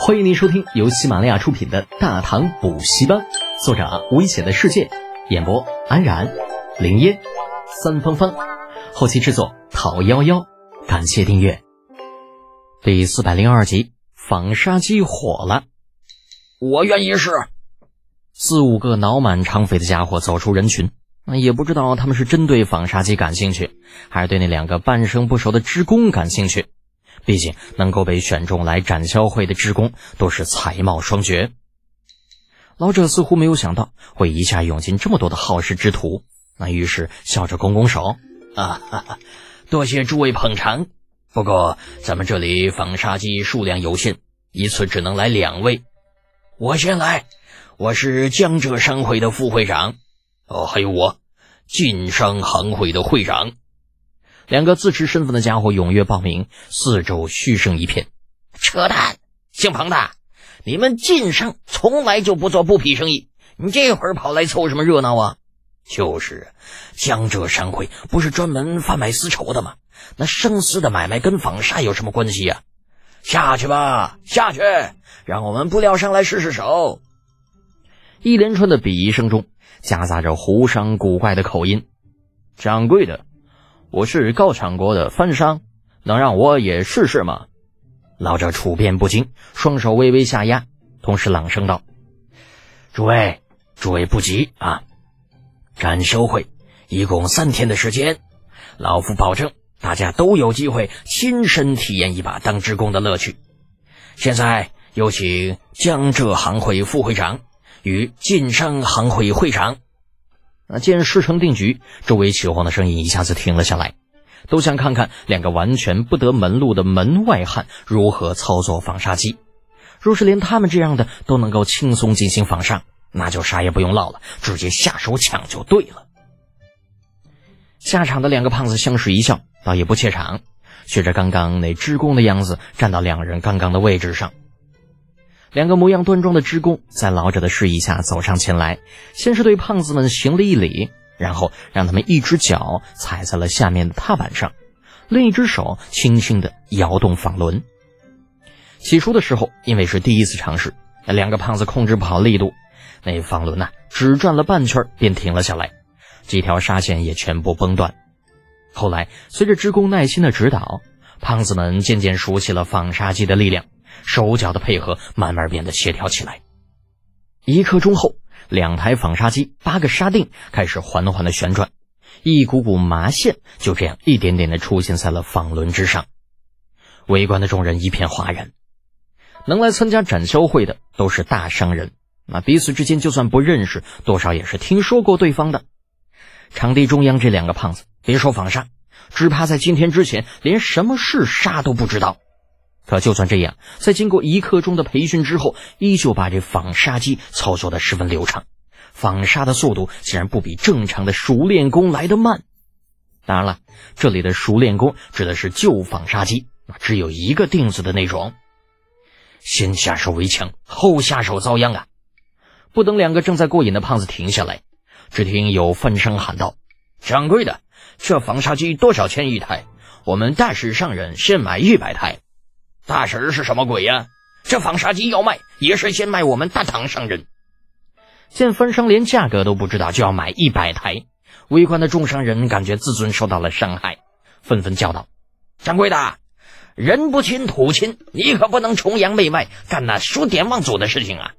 欢迎您收听由喜马拉雅出品的大唐补习班，作者吴一写的世界，演播安然、林烟、三芳芳，后期制作讨幺幺，感谢订阅。第402集，纺纱机火了。我愿一试。4、5个脑满肠肥的家伙走出人群，也不知道他们是真对纺纱机感兴趣，还是对那两个半生不熟的职工感兴趣。毕竟能够被选中来展销会的职工都是才貌双绝，老者似乎没有想到会一下涌进这么多的好事之徒，那于是笑着拱手：“啊哈哈，多谢诸位捧场。不过咱们这里纺纱机数量有限，一次只能来2位。我先来，我是江浙商会的副会长，还有我晋商行会的会长。”两个自持身份的家伙踊跃报名，四周嘘声一片。扯淡！姓庞的，你们晋商从来就不做布匹生意，你这会儿跑来凑什么热闹啊？就是，江浙商会不是专门贩卖丝绸的吗？那生丝的买卖跟纺纱有什么关系啊？下去吧，下去！让我们布料商来试试手。一连串的鄙夷声中，夹杂着胡商古怪的口音。掌柜的，我是高产国的番商，能让我也试试吗？老者处变不惊，双手微微下压，同时朗声道：“诸位不急啊，展销会一共3天的时间，老夫保证大家都有机会亲身体验一把当职工的乐趣。现在有请江浙行会副会长与晋商行会会长。”那见事成定局，周围起哄的声音一下子停了下来，都想看看两个完全不得门路的门外汉如何操作纺纱机。若是连他们这样的都能够轻松进行纺纱，那就啥也不用唠了，直接下手抢就对了。下场的两个胖子相视一笑，倒也不怯场，学着刚刚那职工的样子站到两人刚刚的位置上。两个模样端庄的职工在老者的示意下走上前来，先是对胖子们行了一礼，然后让他们一只脚踩在了下面的踏板上，另一只手轻轻地摇动纺轮。起初的时候，因为是第一次尝试，两个胖子控制不好力度，那纺轮只转了半圈便停了下来，几条纱线也全部崩断。后来随着职工耐心的指导，胖子们渐渐熟悉了纺纱机的力量，手脚的配合慢慢变得协调起来。1刻钟后，两台纺纱机8个纱锭开始缓缓的旋转，一股股麻线就这样一点点的出现在了纺轮之上。围观的众人一片哗然，能来参加展销会的都是大商人，那彼此之间就算不认识，多少也是听说过对方的。场地中央这两个胖子，别说纺纱，只怕在今天之前连什么是纱都不知道。可就算这样，在经过1刻钟的培训之后，依旧把这纺纱机操作得十分流畅，纺纱的速度竟然不比正常的熟练工来得慢。当然了，这里的熟练工指的是旧纺纱机，只有1个锭子的那种。先下手为强，后下手遭殃啊！不等两个正在过瘾的胖子停下来，只听有番商喊道：“掌柜的，这纺纱机多少钱1台？我们大使上人先买100台。”大神是什么鬼呀？这纺纱机要卖，也是先卖我们大唐商人。见番商连价格都不知道就要买100台，围观的众商人感觉自尊受到了伤害，纷纷叫道：“掌柜的，人不亲土亲，你可不能崇洋媚外，干那数典忘祖的事情啊！”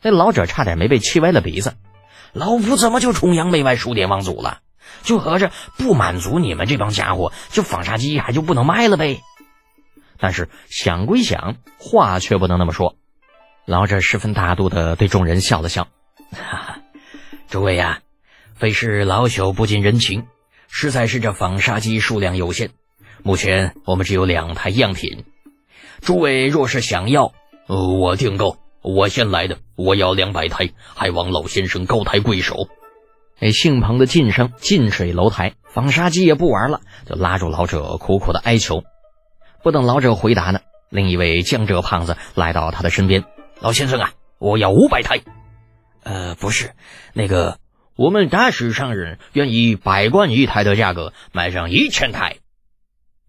那老者差点没被气歪了鼻子：“老夫怎么就崇洋媚外、数典忘祖了？就合着不满足你们这帮家伙，这纺纱机还就不能卖了呗？”但是想归想，话却不能那么说。老者十分大度地对众人笑了笑：“哈哈，诸位啊，非是老朽不近人情，实在是这纺纱机数量有限，目前我们只有2台样品。诸位若是想要，我订购，我先来的，我要200台，还望老先生高抬贵手。”那姓彭的晋商近水楼台，纺纱机也不玩了，就拉住老者苦苦的哀求。不等老者回答呢，另一位江浙胖子来到他的身边：“老先生啊，我要500台。”“不是，我们大使上人愿以100贯1台的价格买上1000台。”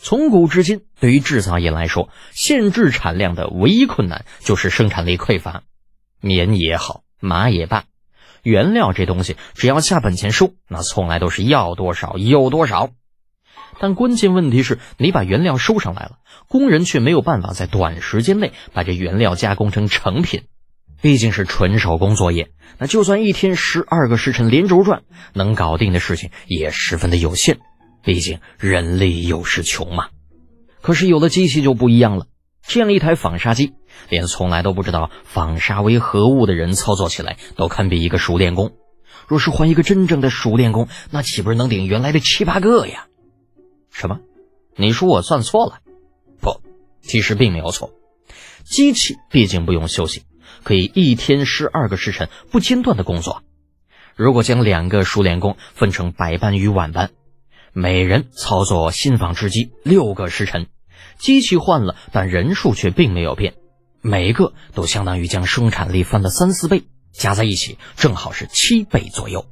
从古至今，对于制造业来说，限制产量的唯一困难就是生产力匮乏。棉也好，麻也罢，原料这东西只要下本钱收，那从来都是要多少有多少。但关键问题是，你把原料收上来了，工人却没有办法在短时间内把这原料加工成成品。毕竟是纯手工作业，那就算一天12个时辰连轴转，能搞定的事情也十分的有限。毕竟人力有时穷嘛。可是有了机器就不一样了，这样一台纺纱机，连从来都不知道纺纱为何物的人操作起来都堪比一个熟练工。若是换一个真正的熟练工，那岂不是能顶原来的7、8个呀？什么？你说我算错了？不，其实并没有错。机器毕竟不用休息，可以一天12个时辰不间断的工作。如果将2个熟练工分成白班与晚班，每人操作新纺织机6个时辰，机器换了，但人数却并没有变，每个都相当于将生产力翻了3、4倍，加在一起正好是7倍左右。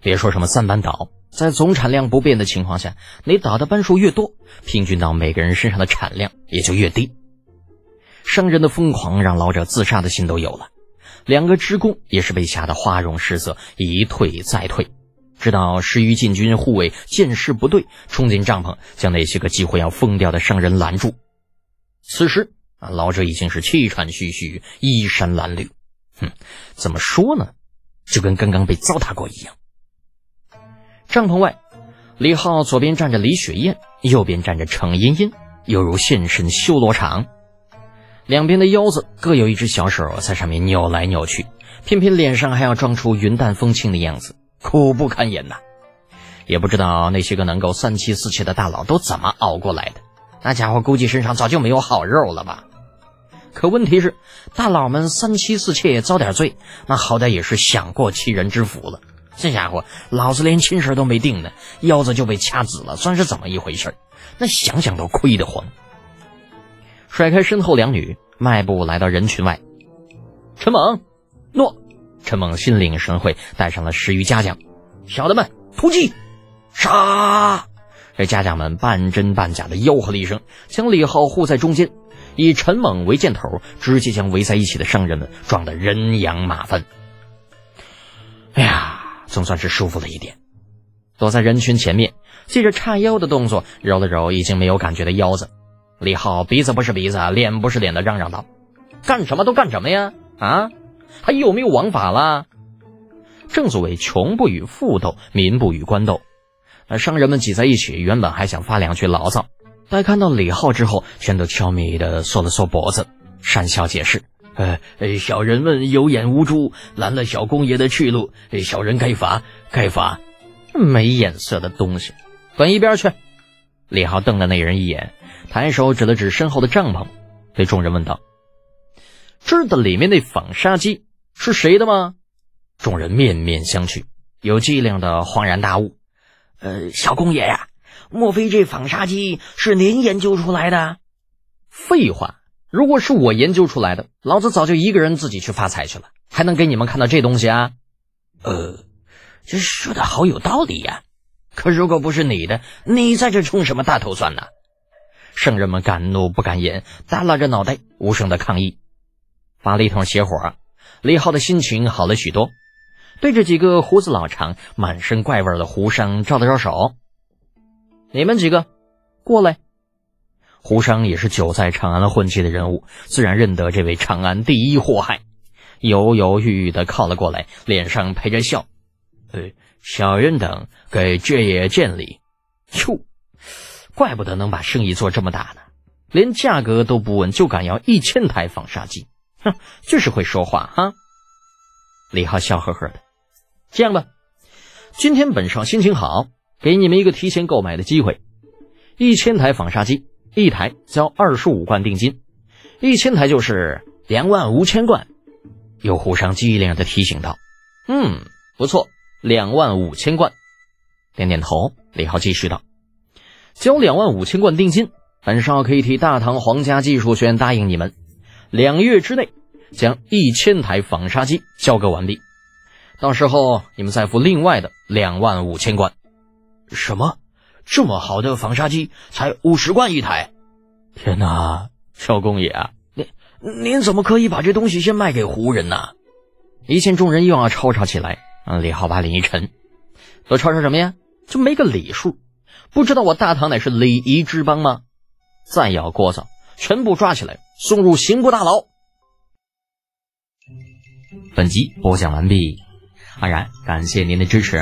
别说什么3班倒，在总产量不变的情况下，你打的班数越多，平均到每个人身上的产量也就越低。商人的疯狂让老者自杀的心都有了，2个职工也是被吓得花容失色，一退再退，直到10余禁军护卫见势不对，冲进帐篷，将那些个几乎要疯掉的商人拦住。此时老者已经是气喘吁吁，衣衫褴褛。怎么说呢，就跟刚刚被糟蹋过一样。帐篷外，李浩左边站着李雪燕，右边站着程茵茵，犹如现身修罗场。两边的腰子各有一只小手在上面扭来扭去，偏偏脸上还要装出云淡风轻的样子，苦不堪言呐。也不知道那些个能够3妻4妾的大佬都怎么熬过来的，那家伙估计身上早就没有好肉了吧。可问题是，大佬们3妻4妾也遭点罪，那好歹也是享过7人之福了。这家伙老子连亲事都没定呢，腰子就被掐紫了，算是怎么一回事？那想想都亏得慌。甩开身后2女，迈步来到人群外。陈猛，诺！陈猛心领神会，带上了10余家将。小的们，突击！杀！这家将们半真半假的吆喝了一声，将李浩护在中间，以陈猛为箭头，直接将围在一起的商人们撞得人仰马翻。哎呀！总算是舒服了一点，躲在人群前面，借着叉腰的动作揉了揉已经没有感觉的腰子。李浩鼻子不是鼻子，脸不是脸的嚷嚷道：“干什么都干什么呀？啊，还有没有王法啦？”正所谓穷不与富斗，民不与官斗。那商人们挤在一起，原本还想发2句牢骚，但看到李浩之后，全都悄咪的缩了缩脖子，讪笑解释。小人们有眼无珠，拦了小公爷的去路，小人该罚，该罚！没眼色的东西，滚一边去！李浩瞪了那人一眼，抬手指了指身后的帐篷，对众人问道：“知道里面那纺纱机是谁的吗？”众人面面相觑，有剂量的恍然大悟：“小公爷呀，莫非这纺纱机是您研究出来的？”废话。如果是我研究出来的，老子早就一个人自己去发财去了，还能给你们看到这东西啊？这说的好有道理呀。可如果不是你的，你在这冲什么大头蒜呢？圣人们敢怒不敢言，耷拉着脑袋无声的抗议。发了一通邪火，李浩的心情好了许多，对着几个胡子老长满身怪味的胡商招了招手：“你们几个过来。”胡商也是久在长安混迹的人物，自然认得这位长安第一祸害，犹犹豫豫地靠了过来，脸上陪着笑：“小人等给这也见礼。”哟，怪不得能把生意做这么大呢，连价格都不问就敢要1000台纺纱机，哼，就是会说话哈。李浩笑呵呵的：“这样吧，今天本少心情好，给你们一个提前购买的机会，1000台纺纱机。一台交25贯定金，1000台就是25000贯。”有胡商机灵的提醒道：“不错，25000贯。”点点头，李浩继续道：“交25000贯定金，本少可以替大唐皇家技术学院答应你们，2月之内将1000台纺纱机交割完毕，到时候你们再付另外的25000贯。”“什么？这么好的纺纱机才50贯一台。天哪，少公爷啊，您怎么可以把这东西先卖给胡人呢？一见众人又要吵吵起来，李浩把脸一沉，都吵吵什么呀？就没个礼数，不知道我大唐乃是礼仪之邦吗？再咬聒噪，全部抓起来送入刑部大牢。本集播讲完毕，安然感谢您的支持。